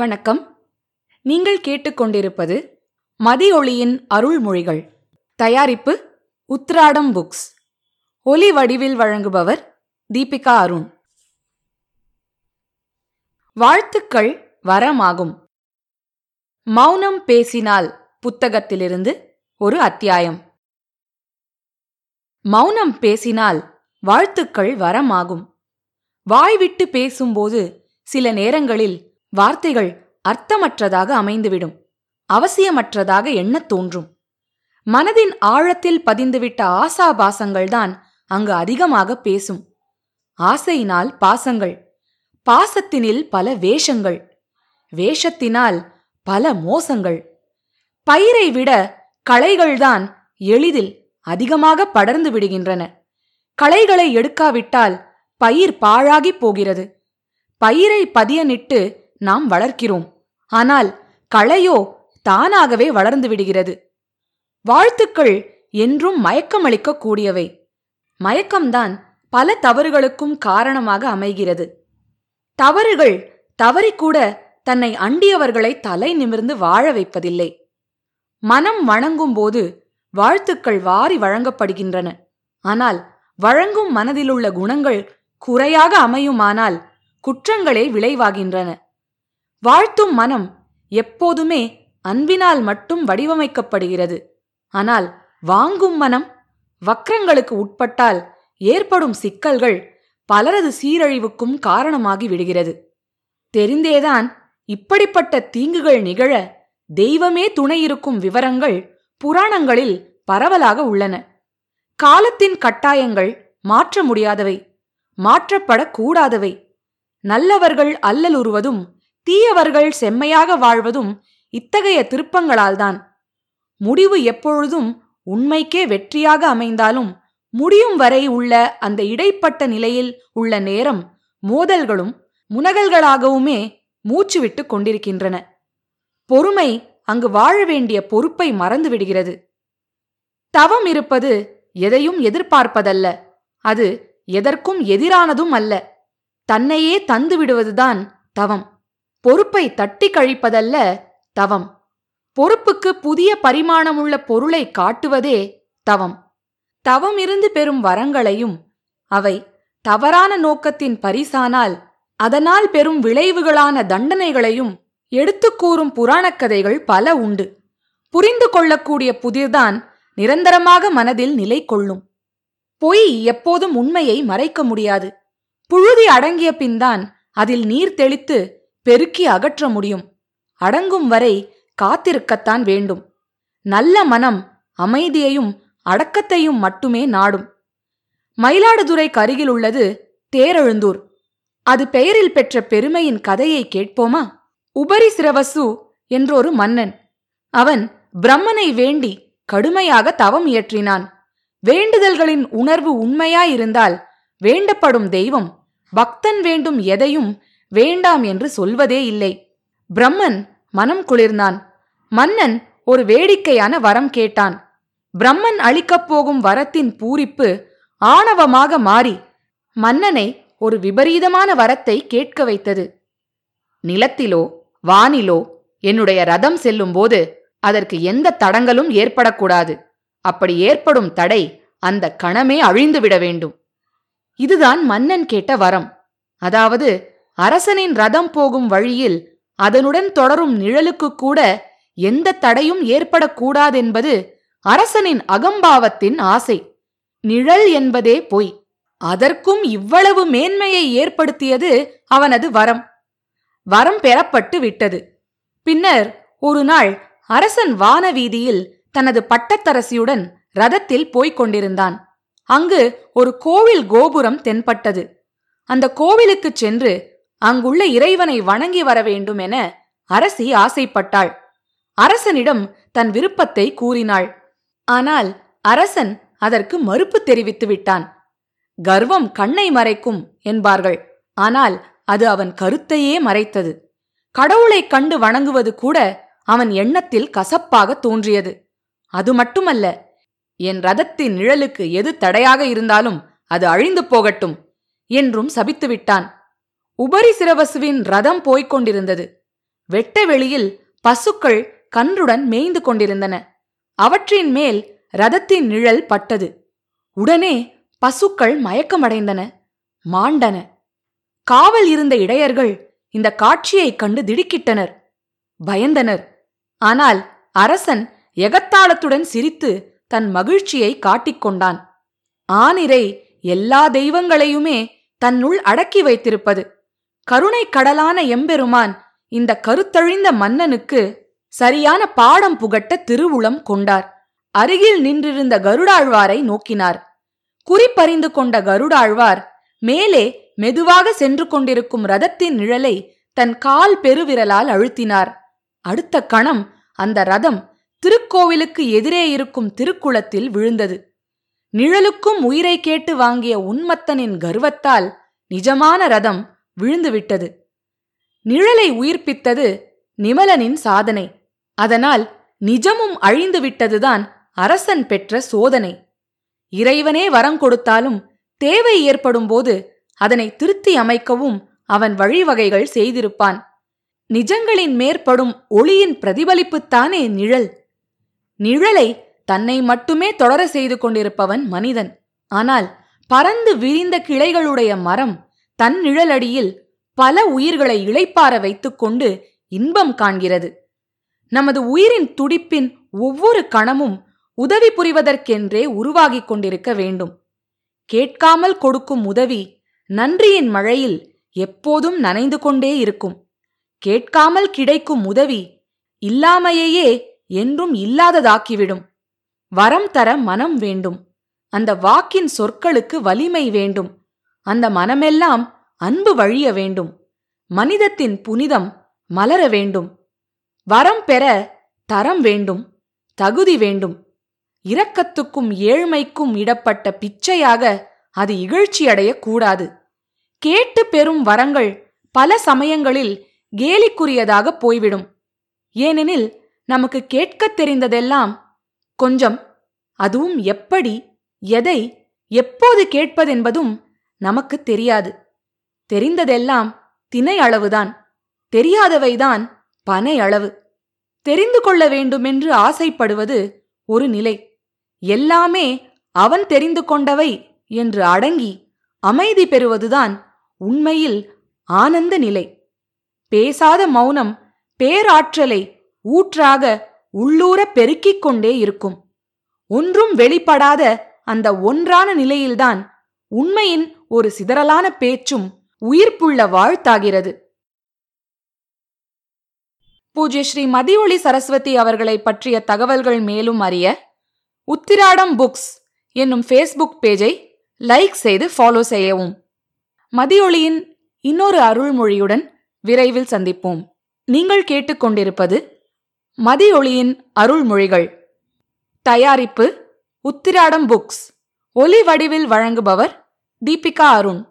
வணக்கம். நீங்கள் கேட்டுக்கொண்டிருப்பது மதியொளியின் அருள்மொழிகள். தயாரிப்பு உத்ராடம் புக்ஸ். ஒலி வடிவில் வழங்குபவர் தீபிகா அருண். வாழ்த்துக்கள் வரமாகும். மௌனம் பேசினால் புத்தகத்திலிருந்து ஒரு அத்தியாயம். மௌனம் பேசினால் வாழ்த்துக்கள் வரமாகும். வாய்விட்டு பேசும்போது சில நேரங்களில் வார்த்தைகள் அர்த்தமற்றதாக அமைந்துவிடும், அவசியமற்றதாக எண்ணத் தோன்றும். மனதின் ஆழத்தில் பதிந்துவிட்ட ஆசாபாசங்கள்தான் அங்கு அதிகமாக பேசும். ஆசையினால் பாசங்கள், பாசத்தினில் பல வேஷங்கள், வேஷத்தினால் பல மோசங்கள். பயிரை விட களைகள்தான் எளிதில் அதிகமாக படர்ந்து விடுகின்றன. களைகளை எடுக்காவிட்டால் பயிர் பாழாகி போகிறது. பயிரை பதியனிட்டு நாம் வளர்க்கிறோம், ஆனால் களையோ தானாகவே வளர்ந்து விடுகிறது. வாழ்த்துக்கள் என்றும் மயக்கமளிக்க கூடியவை. மயக்கம்தான் பல தவறுகளுக்கும் காரணமாக அமைகிறது. தவறுகள் தவறிக்கூட தன்னை அண்டியவர்களை தலை நிமிர்ந்து வாழ வைப்பதில்லை. மனம் வணங்கும் போது வாழ்த்துக்கள் வாரி வழங்கப்படுகின்றன. ஆனால் வழங்கும் மனதிலுள்ள குணங்கள் குறையாக அமையுமானால் குற்றங்களே விளைவாகின்றன. வாழ்த்தும் மனம் எப்போதுமே அன்பினால் மட்டும் வடிவமைக்கப்படுகிறது. ஆனால் வாங்கும் மனம் வக்கரங்களுக்கு உட்பட்டால் ஏற்படும் சிக்கல்கள் பலரது சீரழிவுக்கும் காரணமாகி விடுகிறது. தெரிந்தேதான் இப்படிப்பட்ட தீங்குகள் நிகழ தெய்வமே துணையிருக்கும் விவரங்கள் புராணங்களில் பரவலாக உள்ளன. காலத்தின் கட்டாயங்கள் மாற்ற முடியாதவை, மாற்றப்படக்கூடாதவை. நல்லவர்கள் அல்லலுறுவதும் தீயவர்கள் செம்மையாக வாழ்வதும் இத்தகைய திருப்பங்களால்தான். முடிவு எப்பொழுதும் உண்மைக்கே வெற்றியாக அமைந்தாலும் முடியும் வரை உள்ள அந்த இடைப்பட்ட நிலையில் உள்ள நேரம் மோதல்களும் முனகல்களாகவுமே மூச்சுவிட்டு கொண்டிருக்கின்றன. பொறுமை அங்கு வாழ வேண்டிய பொறுப்பை மறந்துவிடுகிறது. தவம் இருப்பது எதையும் எதிர்பார்ப்பதல்ல, அது எதற்கும் எதிரானதும் அல்ல. தன்னையே தந்து விடுவதுதான் தவம். பொறுப்பை தட்டி கழிப்பதல்ல தவம். பொறுப்புக்கு புதிய பரிமாணமுள்ள பொருளை காட்டுவதே தவம். தவம் இருந்து பெறும் வரங்களையும் அவை தவறான நோக்கத்தின் பரிசானால் அதனால் பெறும் விளைவுகளான தண்டனைகளையும் எடுத்துக்கூறும் புராணக்கதைகள் பல உண்டு. புரிந்து கொள்ளக்கூடிய புதிர்தான் நிரந்தரமாக மனதில் நிலை கொள்ளும். பொய் எப்போதும் உண்மையை மறைக்க முடியாது. புழுதி அடங்கிய பின்தான் அதில் நீர் தெளித்து பெருக்கி அகற்ற முடியும். அடங்கும் வரை காத்திருக்கத்தான் வேண்டும். நல்ல மனம் அமைதியையும் அடக்கத்தையும் மட்டுமே நாடும். மயிலாடுதுறைக்கு அருகில் உள்ளது தேரெழுந்தூர். அது பெயரில் பெற்ற பெருமையின் கதையை கேட்போமா? உபரி சிரவசு என்றொரு மன்னன். அவன் பிரம்மனை வேண்டி கடுமையாக தவம் இயற்றினான். வேண்டுதல்களின் உணர்வு உண்மையாயிருந்தால் வேண்டப்படும் தெய்வம் பக்தன் வேண்டும் எதையும் வேண்டாம் என்று சொல்வதே இல்லை. பிரம்மன் மனம் குளிர்ந்தான். மன்னன் ஒரு வேடிக்கையான வரம் கேட்டான். பிரம்மன் அளிக்கப் போகும் வரத்தின் பூரிப்பு ஆணவமாக மாறி மன்னனை ஒரு விபரீதமான வரத்தை கேட்க வைத்தது. நிலத்திலோ வானிலோ என்னுடைய ரதம் செல்லும் போது அதற்கு எந்த தடங்களும் ஏற்படக்கூடாது. அப்படி ஏற்படும் தடை அந்த கணமே அழிந்துவிட வேண்டும். இதுதான் மன்னன் கேட்ட வரம். அதாவது அரசனின் ரதம் போகும் வழியில் அதனுடன் தொடரும் நிழலுக்கு கூட எந்த தடையும் ஏற்படக்கூடாதென்பது அரசனின் அகம்பாவத்தின் ஆசை. நிழல் என்பதே பொய். அதற்கும் இவ்வளவு மேன்மையை ஏற்படுத்தியது அவனது வரம். வரம் பெறப்பட்டு விட்டது. பின்னர் ஒரு நாள் அரசன் வானவீதியில் தனது பட்டத்தரசியுடன் ரதத்தில் போய்க் கொண்டிருந்தான். அங்கு ஒரு கோவில் கோபுரம் தென்பட்டது. அந்த கோவிலுக்குச் சென்று அங்குள்ள இறைவனை வணங்கி வர வேண்டும் என அரசி ஆசைப்பட்டாள். அரசனிடம் தன் விருப்பத்தை கூறினாள். ஆனால் அரசன் அதற்கு மறுப்பு தெரிவித்து விட்டான். கர்வம் கண்ணை மறைக்கும் என்பார்கள், ஆனால் அது அவன் கருத்தையே மறைத்தது. கடவுளை கண்டு வணங்குவது கூட அவன் எண்ணத்தில் கசப்பாக தோன்றியது. அது மட்டுமல்ல, என் ரதத்தின் நிழலுக்கு எது தடையாக இருந்தாலும் அது அழிந்து போகட்டும் என்றும் சபித்துவிட்டான். உபரி சிரவசுவின் ரதம் போய்க் கொண்டிருந்தது. வெட்ட வெளியில் பசுக்கள் கன்றுடன் மேய்ந்து கொண்டிருந்தன. அவற்றின் மேல் ரதத்தின் நிழல் பட்டது. உடனே பசுக்கள் மயக்கமடைந்தன, மாண்டன. காவல் இருந்த இடையர்கள் இந்த காட்சியைக் கண்டு திடுக்கிட்டனர், பயந்தனர். ஆனால் அரசன் எகத்தாளத்துடன் சிரித்து தன் மகிழ்ச்சியை காட்டிக்கொண்டான். ஆனிரை எல்லா தெய்வங்களையுமே தன்னுள் அடக்கி வைத்திருப்பது. கருணை கடலான எம்பெருமான் இந்த கருத்தழிந்த மன்னனுக்கு சரியான பாடம் புகட்ட திருவுளம் கொண்டார். அருகில் நின்றிருந்த கருடாழ்வாரை நோக்கினார். குறிப்பறிந்து கொண்ட கருடாழ்வார் மேலே மெதுவாக சென்று கொண்டிருக்கும் ரதத்தின் நிழலை தன் கால் பெருவிரலால் அழுத்தினார். அடுத்த கணம் அந்த ரதம் திருக்கோவிலுக்கு எதிரே இருக்கும் திருக்குளத்தில் விழுந்தது. நிழலுக்கும் உயிரை கேட்டு வாங்கிய உன்மத்தனின் கர்வத்தால் நிஜமான ரதம் விழுந்துவிட்டது. நிழலை உயிர்ப்பித்தது நிமலனின் சாதனை. அதனால் நிஜமும் அழிந்துவிட்டதுதான் அரசன் பெற்ற சோதனை. இறைவனே வரம் கொடுத்தாலும் தேவை ஏற்படும் போது அதனை திருத்தி அமைக்கவும் அவன் வழிவகைகள் செய்திருப்பான். நிஜங்களின் மேற்படும் ஒளியின் பிரதிபலிப்புத்தானே நிழல். நிழலை தன்னை மட்டுமே தொடர செய்து கொண்டிருப்பவன் மனிதன். ஆனால் பறந்து விரிந்த கிளைகளுடைய மரம் தன் நிழலடியில் பல உயிர்களை இளைப்பார வைத்துக்கொண்டு இன்பம் காண்கிறது. நமது உயிரின் துடிப்பின் ஒவ்வொரு கணமும் உதவி புரிவதற்கென்றே உருவாகிக் கொண்டிருக்க வேண்டும். கேட்காமல் கொடுக்கும் உதவி நன்றியின் மழையில் எப்போதும் நனைந்து கொண்டே இருக்கும். கேட்காமல் கிடைக்கும் உதவி இல்லாமையே என்றும் இல்லாததாக்கிவிடும். வரம் தர மனம் வேண்டும். அந்த வாக்கின் சொற்களுக்கு வலிமை வேண்டும். அந்த மனமெல்லாம் அன்பு வழிய வேண்டும். மனிதத்தின் புனிதம் மலர வேண்டும். வரம் பெற தரம் வேண்டும், தகுதி வேண்டும். இரக்கத்துக்கும் ஏழ்மைக்கும் இடப்பட்ட பிச்சையாக அது இகழ்ச்சியடையக்கூடாது. கேட்டு பெறும் வரங்கள் பல சமயங்களில் கேலிக்குரியதாக போய்விடும். ஏனெனில் நமக்கு கேட்கத் தெரிந்ததெல்லாம் கொஞ்சம், அதுவும் எப்படி, எதை, எப்போது கேட்பதென்பதும் நமக்கு தெரியாது. தெரிந்ததெல்லாம் தினை அளவுதான், தெரியாதவைதான் பனை அளவு. தெரிந்து கொள்ள வேண்டுமென்று ஆசைப்படுவது ஒரு நிலை. எல்லாமே அவன் தெரிந்து கொண்டவை என்று அடங்கி அமைதி பெறுவதுதான் உண்மையில் ஆனந்த நிலை. பேசாத மௌனம் பேராற்றலை ஊற்றாக உள்ளூர பெருக்கிக் கொண்டே இருக்கும். ஒன்றும் வெளிப்படாத அந்த ஒன்றான நிலையில்தான் உண்மையின் ஒரு சிதறலான பேச்சும் உயிர்ப்புள்ள வாழ்த்தாகிறது. பூஜ்ய ஸ்ரீ மதியொளி சரஸ்வதி அவர்களை பற்றிய தகவல்கள் மேலும் அறிய உத்திராடம் புக்ஸ் என்னும் ஃபேஸ்புக் பேஜை லைக் செய்து ஃபாலோ செய்யவும். மதியொளியின் இன்னொரு அருள்மொழியுடன் விரைவில் சந்திப்போம். நீங்கள் கேட்டுக்கொண்டிருப்பது மதியொளியின் அருள்மொழிகள். தயாரிப்பு உத்திராடம் புக்ஸ். ஒலி வடிவில் வழங்குபவர் தீபிகா அருண்.